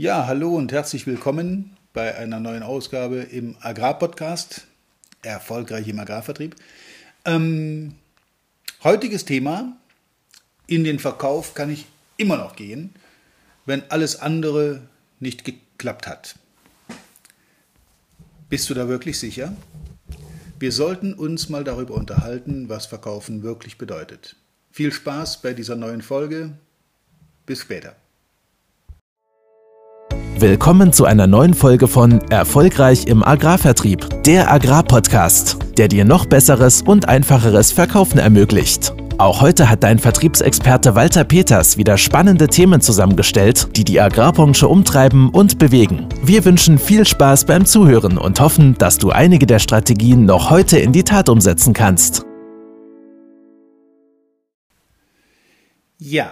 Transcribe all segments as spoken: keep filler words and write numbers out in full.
Ja, hallo und herzlich willkommen bei einer neuen Ausgabe im Agrarpodcast, erfolgreich im Agrarvertrieb. Ähm, heutiges Thema, in den Verkauf kann ich immer noch gehen, wenn alles andere nicht geklappt hat. Bist du da wirklich sicher? Wir sollten uns mal darüber unterhalten, was Verkaufen wirklich bedeutet. Viel Spaß bei dieser neuen Folge. Bis später. Willkommen zu einer neuen Folge von Erfolgreich im Agrarvertrieb, der Agrarpodcast, der dir noch besseres und einfacheres Verkaufen ermöglicht. Auch heute hat dein Vertriebsexperte Walter Peters wieder spannende Themen zusammengestellt, die die Agrarbranche umtreiben und bewegen. Wir wünschen viel Spaß beim Zuhören und hoffen, dass du einige der Strategien noch heute in die Tat umsetzen kannst. Ja,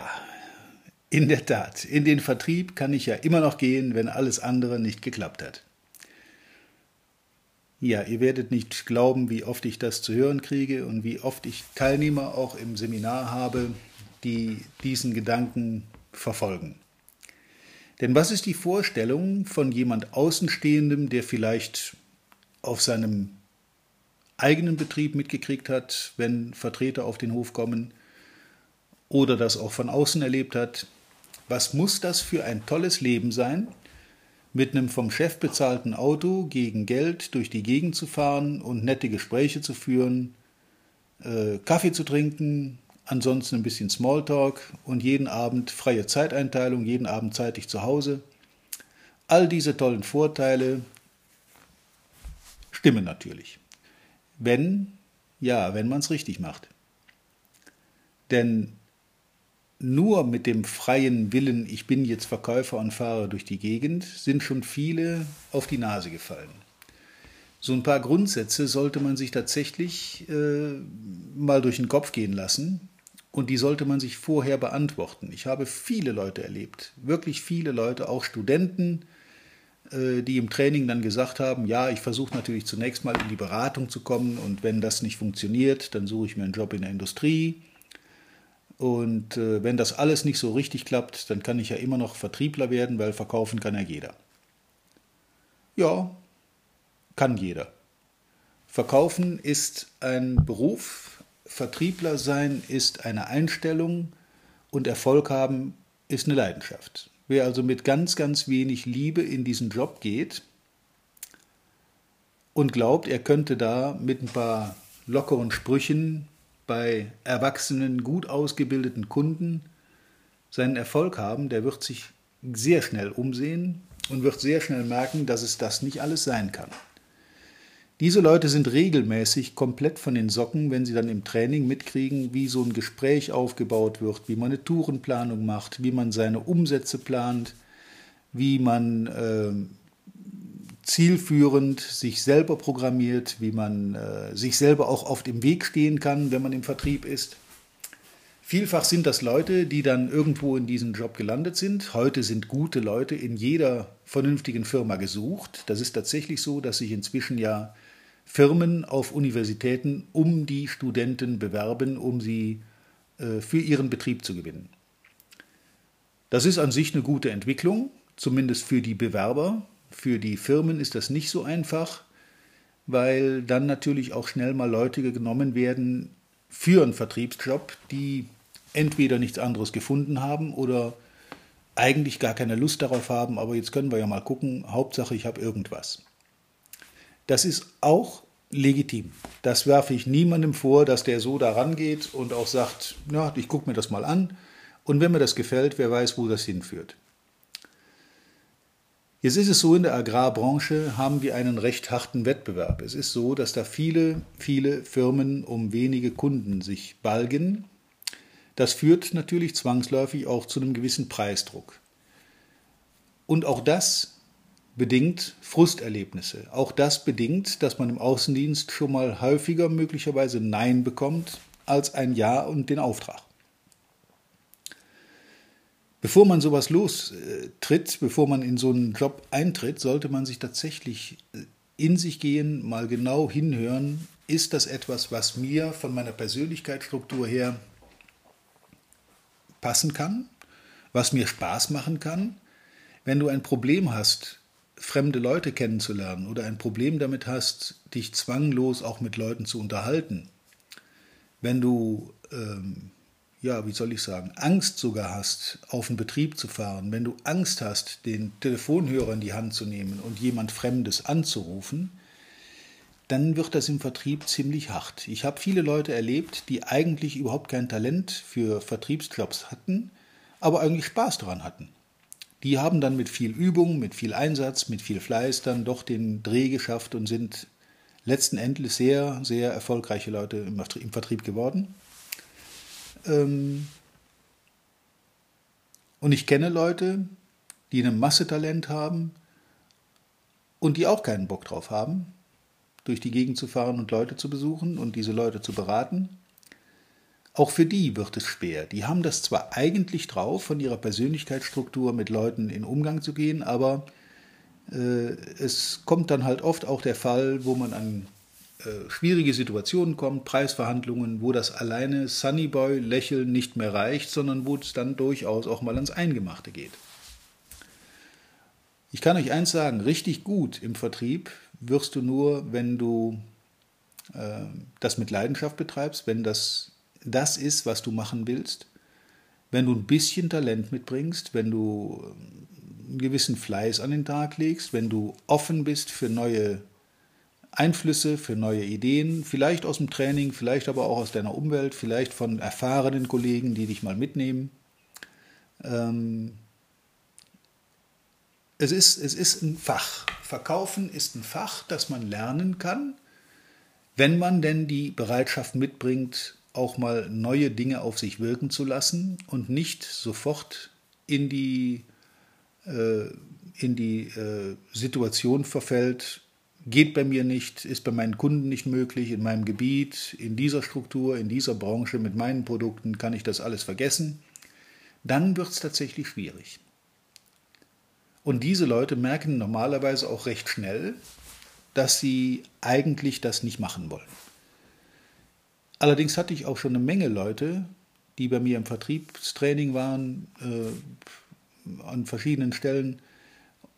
in der Tat. In den Vertrieb kann ich ja immer noch gehen, wenn alles andere nicht geklappt hat. Ja, ihr werdet nicht glauben, wie oft ich das zu hören kriege und wie oft ich Teilnehmer auch im Seminar habe, die diesen Gedanken verfolgen. Denn was ist die Vorstellung von jemand Außenstehendem, der vielleicht auf seinem eigenen Betrieb mitgekriegt hat, wenn Vertreter auf den Hof kommen oder das auch von außen erlebt hat? Was muss das für ein tolles Leben sein, mit einem vom Chef bezahlten Auto gegen Geld durch die Gegend zu fahren und nette Gespräche zu führen, äh, Kaffee zu trinken, ansonsten ein bisschen Smalltalk und jeden Abend freie Zeiteinteilung, jeden Abend zeitig zu Hause. All diese tollen Vorteile stimmen natürlich, wenn, ja, wenn man es richtig macht. Denn nur mit dem freien Willen, ich bin jetzt Verkäufer und fahre durch die Gegend, sind schon viele auf die Nase gefallen. So ein paar Grundsätze sollte man sich tatsächlich äh, mal durch den Kopf gehen lassen und die sollte man sich vorher beantworten. Ich habe viele Leute erlebt, wirklich viele Leute, auch Studenten, äh, die im Training dann gesagt haben, ja, ich versuche natürlich zunächst mal in die Beratung zu kommen und wenn das nicht funktioniert, dann suche ich mir einen Job in der Industrie. Und äh, wenn das alles nicht so richtig klappt, dann kann ich ja immer noch Vertriebler werden, weil verkaufen kann ja jeder. Ja, kann jeder. Verkaufen ist ein Beruf, Vertriebler sein ist eine Einstellung und Erfolg haben ist eine Leidenschaft. Wer also mit ganz, ganz wenig Liebe in diesen Job geht und glaubt, er könnte da mit ein paar lockeren Sprüchen bei erwachsenen, gut ausgebildeten Kunden seinen Erfolg haben, der wird sich sehr schnell umsehen und wird sehr schnell merken, dass es das nicht alles sein kann. Diese Leute sind regelmäßig komplett von den Socken, wenn sie dann im Training mitkriegen, wie so ein Gespräch aufgebaut wird, wie man eine Tourenplanung macht, wie man seine Umsätze plant, wie man äh, zielführend sich selber programmiert, wie man äh, sich selber auch oft im Weg stehen kann, wenn man im Vertrieb ist. Vielfach sind das Leute, die dann irgendwo in diesem Job gelandet sind. Heute sind gute Leute in jeder vernünftigen Firma gesucht. Das ist tatsächlich so, dass sich inzwischen ja Firmen auf Universitäten um die Studenten bewerben, um sie äh, für ihren Betrieb zu gewinnen. Das ist an sich eine gute Entwicklung, zumindest für die Bewerber. Für die Firmen ist das nicht so einfach, weil dann natürlich auch schnell mal Leute genommen werden für einen Vertriebsjob, die entweder nichts anderes gefunden haben oder eigentlich gar keine Lust darauf haben, aber jetzt können wir ja mal gucken, Hauptsache ich habe irgendwas. Das ist auch legitim. Das werfe ich niemandem vor, dass der so da rangeht und auch sagt, na, ich gucke mir das mal an und wenn mir das gefällt, wer weiß, wo das hinführt. Jetzt ist es so, in der Agrarbranche haben wir einen recht harten Wettbewerb. Es ist so, dass da viele, viele Firmen um wenige Kunden sich balgen. Das führt natürlich zwangsläufig auch zu einem gewissen Preisdruck. Und auch das bedingt Frusterlebnisse. Auch das bedingt, dass man im Außendienst schon mal häufiger möglicherweise Nein bekommt als ein Ja und den Auftrag. Bevor man sowas lostritt, bevor man in so einen Job eintritt, sollte man sich tatsächlich in sich gehen, mal genau hinhören, ist das etwas, was mir von meiner Persönlichkeitsstruktur her passen kann, was mir Spaß machen kann, Wenn du ein Problem hast, fremde Leute kennenzulernen oder ein Problem damit hast, dich zwanglos auch mit Leuten zu unterhalten, wenn du, ähm, ja, wie soll ich sagen, Angst sogar hast, auf einen Betrieb zu fahren, wenn du Angst hast, den Telefonhörer in die Hand zu nehmen und jemand Fremdes anzurufen, dann wird das im Vertrieb ziemlich hart. Ich habe viele Leute erlebt, die eigentlich überhaupt kein Talent für Vertriebsjobs hatten, aber eigentlich Spaß daran hatten. Die haben dann mit viel Übung, mit viel Einsatz, mit viel Fleiß dann doch den Dreh geschafft und sind letzten Endes sehr, sehr erfolgreiche Leute im Vertrieb geworden. Und ich kenne Leute, die eine Masse Talent haben und die auch keinen Bock drauf haben, durch die Gegend zu fahren und Leute zu besuchen und diese Leute zu beraten. Auch für die wird es schwer. Die haben das zwar eigentlich drauf, von ihrer Persönlichkeitsstruktur mit Leuten in Umgang zu gehen, aber äh, es kommt dann halt oft auch der Fall, wo man an äh, schwierige Situationen kommt, Preisverhandlungen, wo das alleine Sunnyboy-Lächeln nicht mehr reicht, sondern wo es dann durchaus auch mal ans Eingemachte geht. Ich kann euch eins sagen, richtig gut im Vertrieb wirst du nur, wenn du äh, das mit Leidenschaft betreibst, wenn das das ist, was du machen willst, wenn du ein bisschen Talent mitbringst, wenn du einen gewissen Fleiß an den Tag legst, wenn du offen bist für neue Einflüsse, für neue Ideen, vielleicht aus dem Training, vielleicht aber auch aus deiner Umwelt, vielleicht von erfahrenen Kollegen, die dich mal mitnehmen. Es ist, es ist ein Fach. Verkaufen ist ein Fach, das man lernen kann, wenn man denn die Bereitschaft mitbringt, auch mal neue Dinge auf sich wirken zu lassen und nicht sofort in die, äh, in die äh, Situation verfällt, geht bei mir nicht, ist bei meinen Kunden nicht möglich, in meinem Gebiet, in dieser Struktur, in dieser Branche, mit meinen Produkten kann ich das alles vergessen, dann wird es tatsächlich schwierig. Und diese Leute merken normalerweise auch recht schnell, dass sie eigentlich das nicht machen wollen. Allerdings hatte ich auch schon eine Menge Leute, die bei mir im Vertriebstraining waren, äh, an verschiedenen Stellen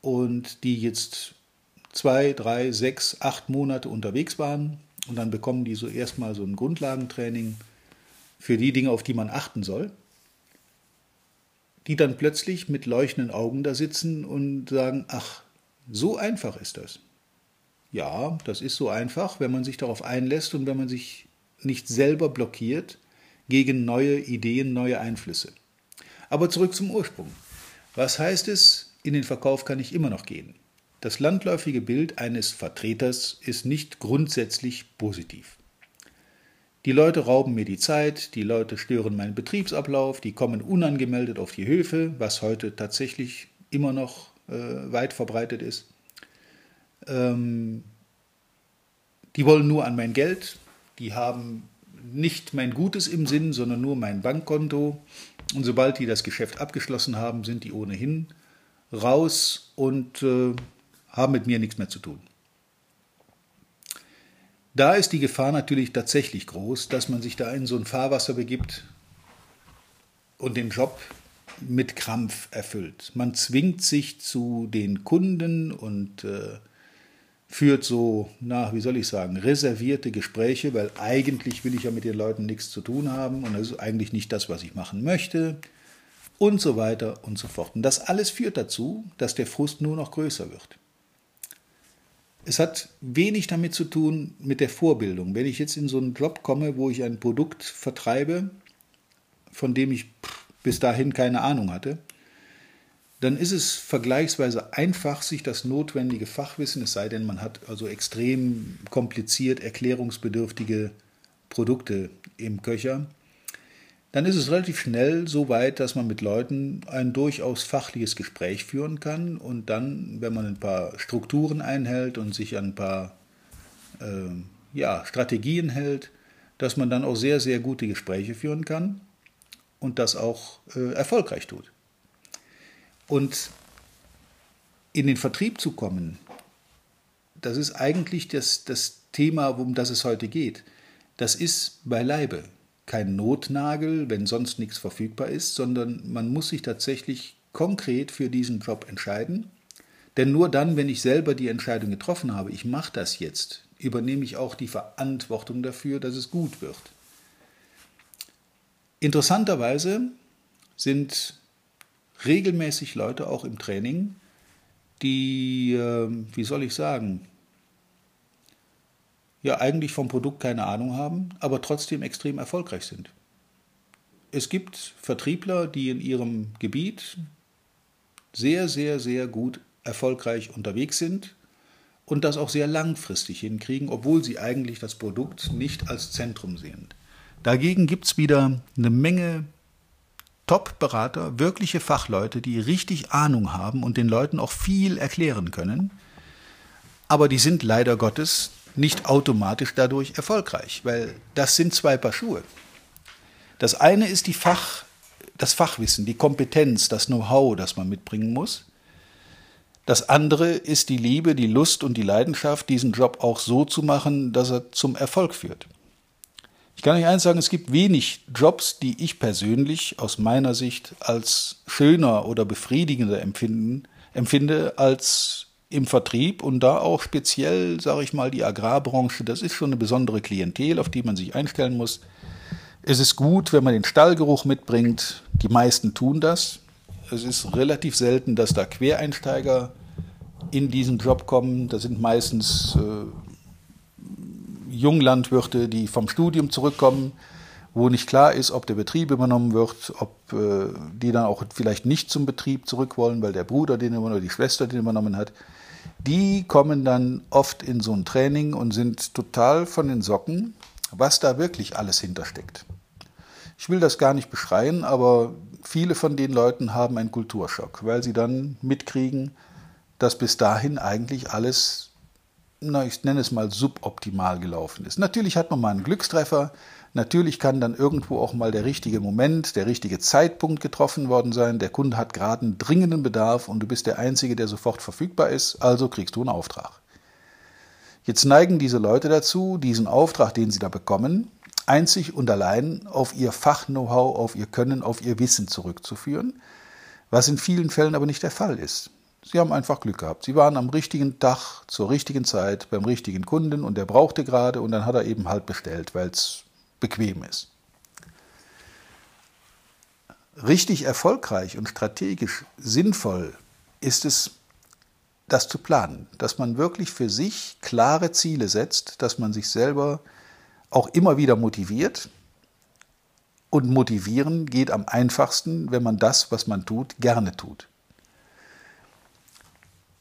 und die jetzt zwei, drei, sechs, acht Monate unterwegs waren und dann bekommen die so erstmal so ein Grundlagentraining für die Dinge, auf die man achten soll, die dann plötzlich mit leuchtenden Augen da sitzen und sagen, ach, so einfach ist das. Ja, das ist so einfach, wenn man sich darauf einlässt und wenn man sich nicht selber blockiert gegen neue Ideen, neue Einflüsse. Aber zurück zum Ursprung. Was heißt es, in den Verkauf kann ich immer noch gehen? Das landläufige Bild eines Vertreters ist nicht grundsätzlich positiv. Die Leute rauben mir die Zeit, die Leute stören meinen Betriebsablauf, die kommen unangemeldet auf die Höfe, was heute tatsächlich immer noch äh, weit verbreitet ist. Ähm, die wollen nur an mein Geld. Die haben nicht mein Gutes im Sinn, sondern nur mein Bankkonto. Und sobald die das Geschäft abgeschlossen haben, sind die ohnehin raus und äh, haben mit mir nichts mehr zu tun. Da ist die Gefahr natürlich tatsächlich groß, dass man sich da in so ein Fahrwasser begibt und den Job mit Krampf erfüllt. Man zwingt sich zu den Kunden und äh, führt so, na, wie soll ich sagen, reservierte Gespräche, weil eigentlich will ich ja mit den Leuten nichts zu tun haben und das ist eigentlich nicht das, was ich machen möchte und so weiter und so fort. Und das alles führt dazu, dass der Frust nur noch größer wird. Es hat wenig damit zu tun mit der Vorbildung. Wenn ich jetzt in so einen Job komme, wo ich ein Produkt vertreibe, von dem ich bis dahin keine Ahnung hatte, dann ist es vergleichsweise einfach, sich das notwendige Fachwissen, es sei denn, man hat also extrem kompliziert erklärungsbedürftige Produkte im Köcher, dann ist es relativ schnell so weit, dass man mit Leuten ein durchaus fachliches Gespräch führen kann und dann, wenn man ein paar Strukturen einhält und sich an ein paar äh, ja, Strategien hält, dass man dann auch sehr, sehr gute Gespräche führen kann und das auch äh, erfolgreich tut. Und in den Vertrieb zu kommen, das ist eigentlich das, das Thema, um das es heute geht. Das ist beileibe kein Notnagel, wenn sonst nichts verfügbar ist, sondern man muss sich tatsächlich konkret für diesen Job entscheiden. Denn nur dann, wenn ich selber die Entscheidung getroffen habe, ich mache das jetzt, übernehme ich auch die Verantwortung dafür, dass es gut wird. Interessanterweise sind regelmäßig Leute auch im Training, die, äh, wie soll ich sagen, ja eigentlich vom Produkt keine Ahnung haben, aber trotzdem extrem erfolgreich sind. Es gibt Vertriebler, die in ihrem Gebiet sehr, sehr, sehr gut erfolgreich unterwegs sind und das auch sehr langfristig hinkriegen, obwohl sie eigentlich das Produkt nicht als Zentrum sehen. Dagegen gibt es wieder eine Menge Top-Berater, wirkliche Fachleute, die richtig Ahnung haben und den Leuten auch viel erklären können, aber die sind leider Gottes nicht automatisch dadurch erfolgreich, weil das sind zwei Paar Schuhe. Das eine ist die Fach, das Fachwissen, die Kompetenz, das Know-how, das man mitbringen muss. Das andere ist die Liebe, die Lust und die Leidenschaft, diesen Job auch so zu machen, dass er zum Erfolg führt. Ich kann euch eins sagen, es gibt wenig Jobs, die ich persönlich aus meiner Sicht als schöner oder befriedigender empfinden, empfinde als im Vertrieb und da auch speziell, sage ich mal, die Agrarbranche. Das ist schon eine besondere Klientel, auf die man sich einstellen muss. Es ist gut, wenn man den Stallgeruch mitbringt. Die meisten tun das. Es ist relativ selten, dass da Quereinsteiger in diesen Job kommen. Das sind meistens äh, Junglandwirte, die vom Studium zurückkommen, wo nicht klar ist, ob der Betrieb übernommen wird, ob äh, die dann auch vielleicht nicht zum Betrieb zurück wollen, weil der Bruder den übernommen oder die Schwester den übernommen hat. Die kommen dann oft in so ein Training und sind total von den Socken, was da wirklich alles hintersteckt. Ich will das gar nicht beschreien, aber viele von den Leuten haben einen Kulturschock, weil sie dann mitkriegen, dass bis dahin eigentlich alles, na, ich nenne es mal suboptimal gelaufen ist. Natürlich hat man mal einen Glückstreffer, natürlich kann dann irgendwo auch mal der richtige Moment, der richtige Zeitpunkt getroffen worden sein, der Kunde hat gerade einen dringenden Bedarf und du bist der Einzige, der sofort verfügbar ist, also kriegst du einen Auftrag. Jetzt neigen diese Leute dazu, diesen Auftrag, den sie da bekommen, einzig und allein auf ihr Fach-Know-how, auf ihr Können, auf ihr Wissen zurückzuführen, was in vielen Fällen aber nicht der Fall ist. Sie haben einfach Glück gehabt. Sie waren am richtigen Tag, zur richtigen Zeit, beim richtigen Kunden und der brauchte gerade und dann hat er eben halt bestellt, weil es bequem ist. Richtig erfolgreich und strategisch sinnvoll ist es, das zu planen, dass man wirklich für sich klare Ziele setzt, dass man sich selber auch immer wieder motiviert. Und motivieren geht am einfachsten, wenn man das, was man tut, gerne tut.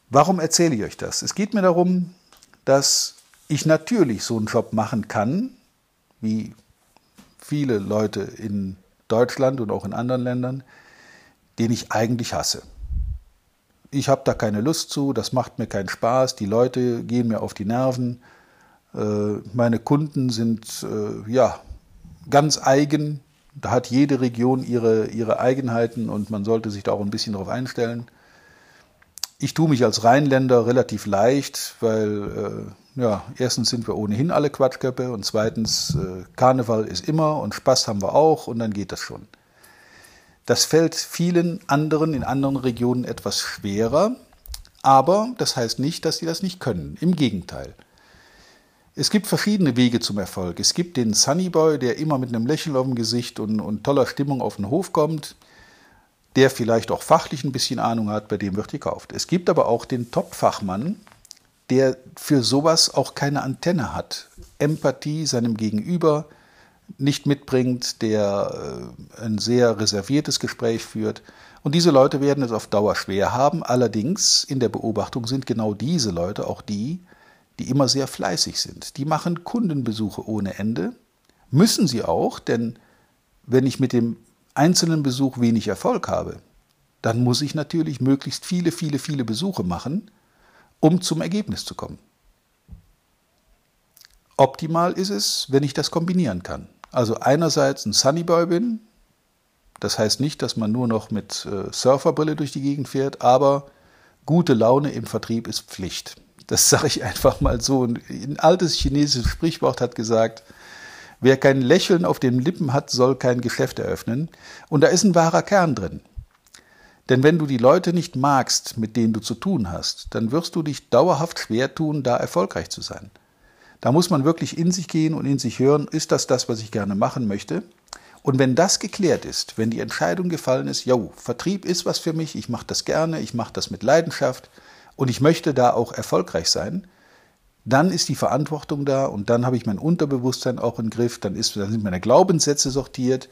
Warum erzähle ich euch das? Es geht mir darum, dass ich natürlich so einen Job machen kann, wie viele Leute in Deutschland und auch in anderen Ländern, den ich eigentlich hasse. Ich habe da keine Lust zu, das macht mir keinen Spaß, die Leute gehen mir auf die Nerven. Meine Kunden sind ja ganz eigen, da hat jede Region ihre, ihre Eigenheiten und man sollte sich da auch ein bisschen drauf einstellen. Ich tue mich als Rheinländer relativ leicht, weil ja, erstens sind wir ohnehin alle Quatschköppe und zweitens Karneval ist immer und Spaß haben wir auch und dann geht das schon. Das fällt vielen anderen in anderen Regionen etwas schwerer, aber das heißt nicht, dass sie das nicht können, im Gegenteil. Es gibt verschiedene Wege zum Erfolg. Es gibt den Sunnyboy, der immer mit einem Lächeln auf dem Gesicht und, und toller Stimmung auf den Hof kommt, der vielleicht auch fachlich ein bisschen Ahnung hat, bei dem wird gekauft. Es gibt aber auch den Top-Fachmann, der für sowas auch keine Antenne hat, Empathie seinem Gegenüber nicht mitbringt, der ein sehr reserviertes Gespräch führt. Und diese Leute werden es auf Dauer schwer haben. Allerdings in der Beobachtung sind genau diese Leute auch die, die immer sehr fleißig sind. Die machen Kundenbesuche ohne Ende, müssen sie auch, denn wenn ich mit dem einzelnen Besuch wenig Erfolg habe, dann muss ich natürlich möglichst viele, viele, viele Besuche machen, um zum Ergebnis zu kommen. Optimal ist es, wenn ich das kombinieren kann. Also einerseits ein Sunnyboy bin, das heißt nicht, dass man nur noch mit Surferbrille durch die Gegend fährt, aber gute Laune im Vertrieb ist Pflicht. Das sage ich einfach mal so. Ein altes chinesisches Sprichwort hat gesagt, wer kein Lächeln auf den Lippen hat, soll kein Geschäft eröffnen. Und da ist ein wahrer Kern drin. Denn wenn du die Leute nicht magst, mit denen du zu tun hast, dann wirst du dich dauerhaft schwer tun, da erfolgreich zu sein. Da muss man wirklich in sich gehen und in sich hören, ist das das, was ich gerne machen möchte? Und wenn das geklärt ist, wenn die Entscheidung gefallen ist, jo, Vertrieb ist was für mich, ich mache das gerne, ich mache das mit Leidenschaft und ich möchte da auch erfolgreich sein, dann ist die Verantwortung da und dann habe ich mein Unterbewusstsein auch im Griff, dann, ist, dann sind meine Glaubenssätze sortiert.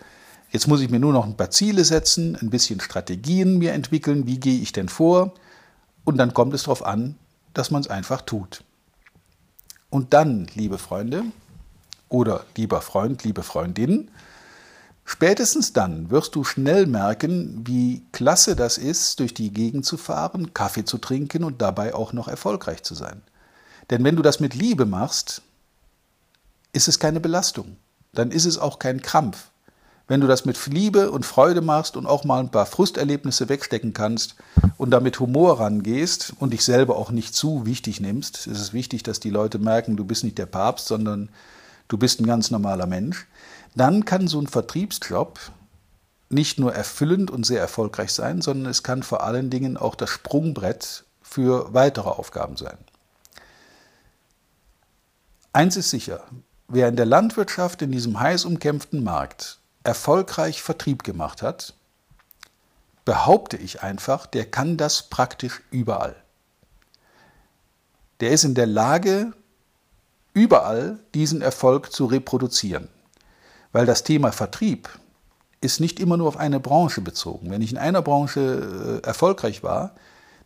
Jetzt muss ich mir nur noch ein paar Ziele setzen, ein bisschen Strategien mir entwickeln, wie gehe ich denn vor? Und dann kommt es darauf an, dass man es einfach tut. Und dann, liebe Freunde oder lieber Freund, liebe Freundin, spätestens dann wirst du schnell merken, wie klasse das ist, durch die Gegend zu fahren, Kaffee zu trinken und dabei auch noch erfolgreich zu sein. Denn wenn du das mit Liebe machst, ist es keine Belastung, dann ist es auch kein Krampf. Wenn du das mit Liebe und Freude machst und auch mal ein paar Frusterlebnisse wegstecken kannst und da mit Humor rangehst und dich selber auch nicht zu wichtig nimmst, ist es wichtig, dass die Leute merken, du bist nicht der Papst, sondern du bist ein ganz normaler Mensch, dann kann so ein Vertriebsjob nicht nur erfüllend und sehr erfolgreich sein, sondern es kann vor allen Dingen auch das Sprungbrett für weitere Aufgaben sein. Eins ist sicher, wer in der Landwirtschaft in diesem heiß umkämpften Markt erfolgreich Vertrieb gemacht hat, behaupte ich einfach, der kann das praktisch überall. Der ist in der Lage, überall diesen Erfolg zu reproduzieren. Weil das Thema Vertrieb ist nicht immer nur auf eine Branche bezogen. Wenn ich in einer Branche äh, erfolgreich war,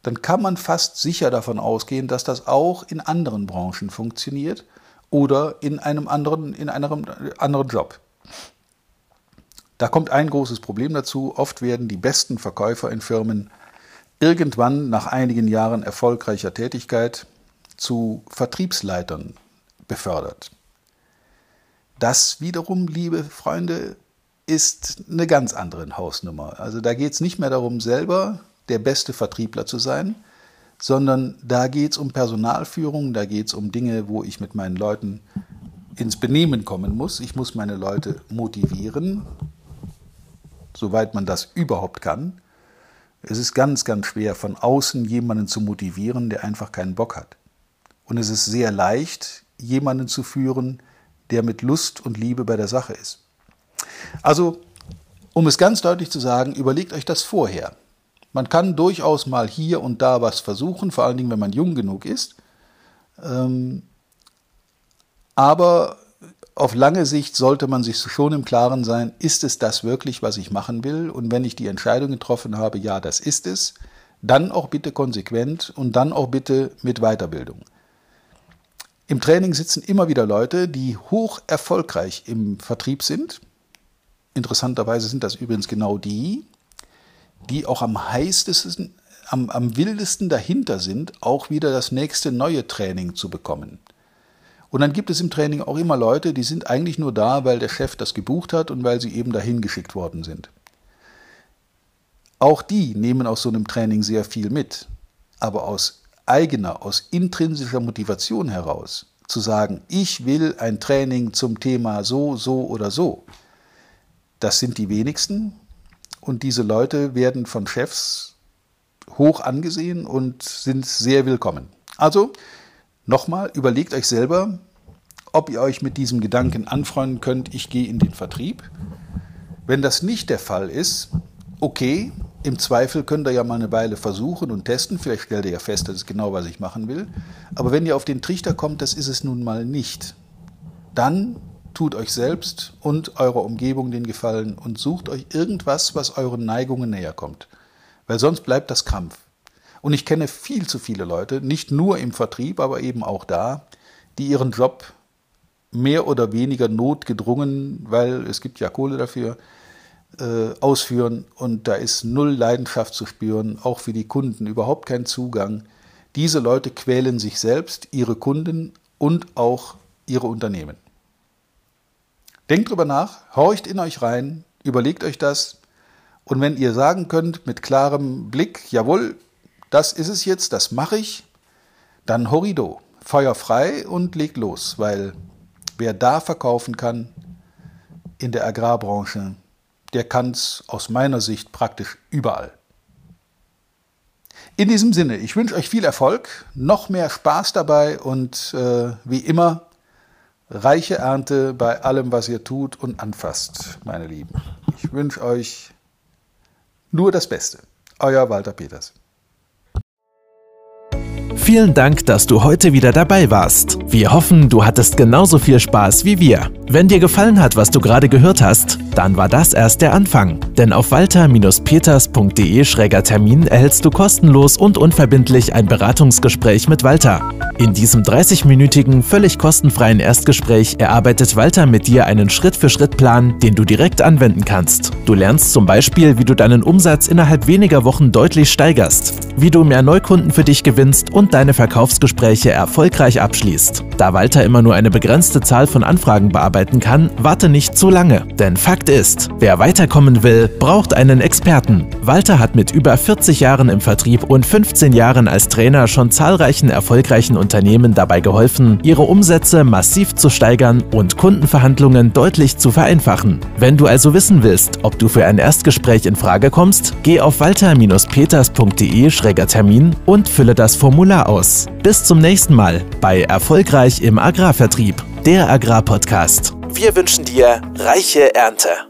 dann kann man fast sicher davon ausgehen, dass das auch in anderen Branchen funktioniert oder in einem anderen, in einem anderen Job. Da kommt ein großes Problem dazu. Oft werden die besten Verkäufer in Firmen irgendwann nach einigen Jahren erfolgreicher Tätigkeit zu Vertriebsleitern befördert. Das wiederum, liebe Freunde, ist eine ganz andere Hausnummer. Also da geht es nicht mehr darum, selber der beste Vertriebler zu sein, sondern da geht es um Personalführung, da geht es um Dinge, wo ich mit meinen Leuten ins Benehmen kommen muss. Ich muss meine Leute motivieren, soweit man das überhaupt kann. Es ist ganz, ganz schwer, von außen jemanden zu motivieren, der einfach keinen Bock hat. Und es ist sehr leicht, jemanden zu führen, der mit Lust und Liebe bei der Sache ist. Also, um es ganz deutlich zu sagen, überlegt euch das vorher. Man kann durchaus mal hier und da was versuchen, vor allen Dingen, wenn man jung genug ist. Aber auf lange Sicht sollte man sich schon im Klaren sein, ist es das wirklich, was ich machen will? Und wenn ich die Entscheidung getroffen habe, ja, das ist es, dann auch bitte konsequent und dann auch bitte mit Weiterbildung. Im Training sitzen immer wieder Leute, die hoch erfolgreich im Vertrieb sind. Interessanterweise sind das übrigens genau die, die auch am heißesten, am, am wildesten dahinter sind, auch wieder das nächste neue Training zu bekommen. Und dann gibt es im Training auch immer Leute, die sind eigentlich nur da, weil der Chef das gebucht hat und weil sie eben dahin geschickt worden sind. Auch die nehmen aus so einem Training sehr viel mit, aber aus eigener, aus intrinsischer Motivation heraus, zu sagen, ich will ein Training zum Thema so, so oder so. Das sind die wenigsten und diese Leute werden von Chefs hoch angesehen und sind sehr willkommen. Also, nochmal, überlegt euch selber, ob ihr euch mit diesem Gedanken anfreunden könnt, ich gehe in den Vertrieb. Wenn das nicht der Fall ist, okay, im Zweifel könnt ihr ja mal eine Weile versuchen und testen. Vielleicht stellt ihr ja fest, das ist genau, was ich machen will. Aber wenn ihr auf den Trichter kommt, das ist es nun mal nicht, dann tut euch selbst und eurer Umgebung den Gefallen und sucht euch irgendwas, was euren Neigungen näher kommt. Weil sonst bleibt das Krampf. Und ich kenne viel zu viele Leute, nicht nur im Vertrieb, aber eben auch da, die ihren Job mehr oder weniger notgedrungen, weil es gibt ja Kohle dafür, ausführen und da ist null Leidenschaft zu spüren, auch für die Kunden überhaupt kein Zugang. Diese Leute quälen sich selbst, ihre Kunden und auch ihre Unternehmen. Denkt drüber nach, horcht in euch rein, überlegt euch das und wenn ihr sagen könnt mit klarem Blick, jawohl, das ist es jetzt, das mache ich, dann horrido, Feuer frei und legt los, weil wer da verkaufen kann in der Agrarbranche, der kann es aus meiner Sicht praktisch überall. In diesem Sinne, ich wünsche euch viel Erfolg, noch mehr Spaß dabei und äh, wie immer reiche Ernte bei allem, was ihr tut und anfasst, meine Lieben. Ich wünsche euch nur das Beste. Euer Walter Peters. Vielen Dank, dass du heute wieder dabei warst. Wir hoffen, du hattest genauso viel Spaß wie wir. Wenn dir gefallen hat, was du gerade gehört hast, dann war das erst der Anfang. Denn auf walter Bindestrich peters Punkt de Schrägstrich Termin erhältst du kostenlos und unverbindlich ein Beratungsgespräch mit Walter. In diesem dreißigminütigen, völlig kostenfreien Erstgespräch erarbeitet Walter mit dir einen Schritt-für-Schritt-Plan, den du direkt anwenden kannst. Du lernst zum Beispiel, wie du deinen Umsatz innerhalb weniger Wochen deutlich steigerst, wie du mehr Neukunden für dich gewinnst und deine Verkaufsgespräche erfolgreich abschließt. Da Walter immer nur eine begrenzte Zahl von Anfragen bearbeiten kann, warte nicht zu lange. Denn Fakt ist, wer weiterkommen will, braucht einen Experten. Walter hat mit über vierzig Jahren im Vertrieb und fünfzehn Jahren als Trainer schon zahlreichen erfolgreichen Unternehmen dabei geholfen, ihre Umsätze massiv zu steigern und Kundenverhandlungen deutlich zu vereinfachen. Wenn du also wissen willst, ob du für ein Erstgespräch in Frage kommst, geh auf walter Bindestrich peters Punkt de Schrägstrich Termin und fülle das Formular aus. Bis zum nächsten Mal bei Erfolgreich im Agrarvertrieb, der Agrarpodcast. Wir wünschen dir reiche Ernte.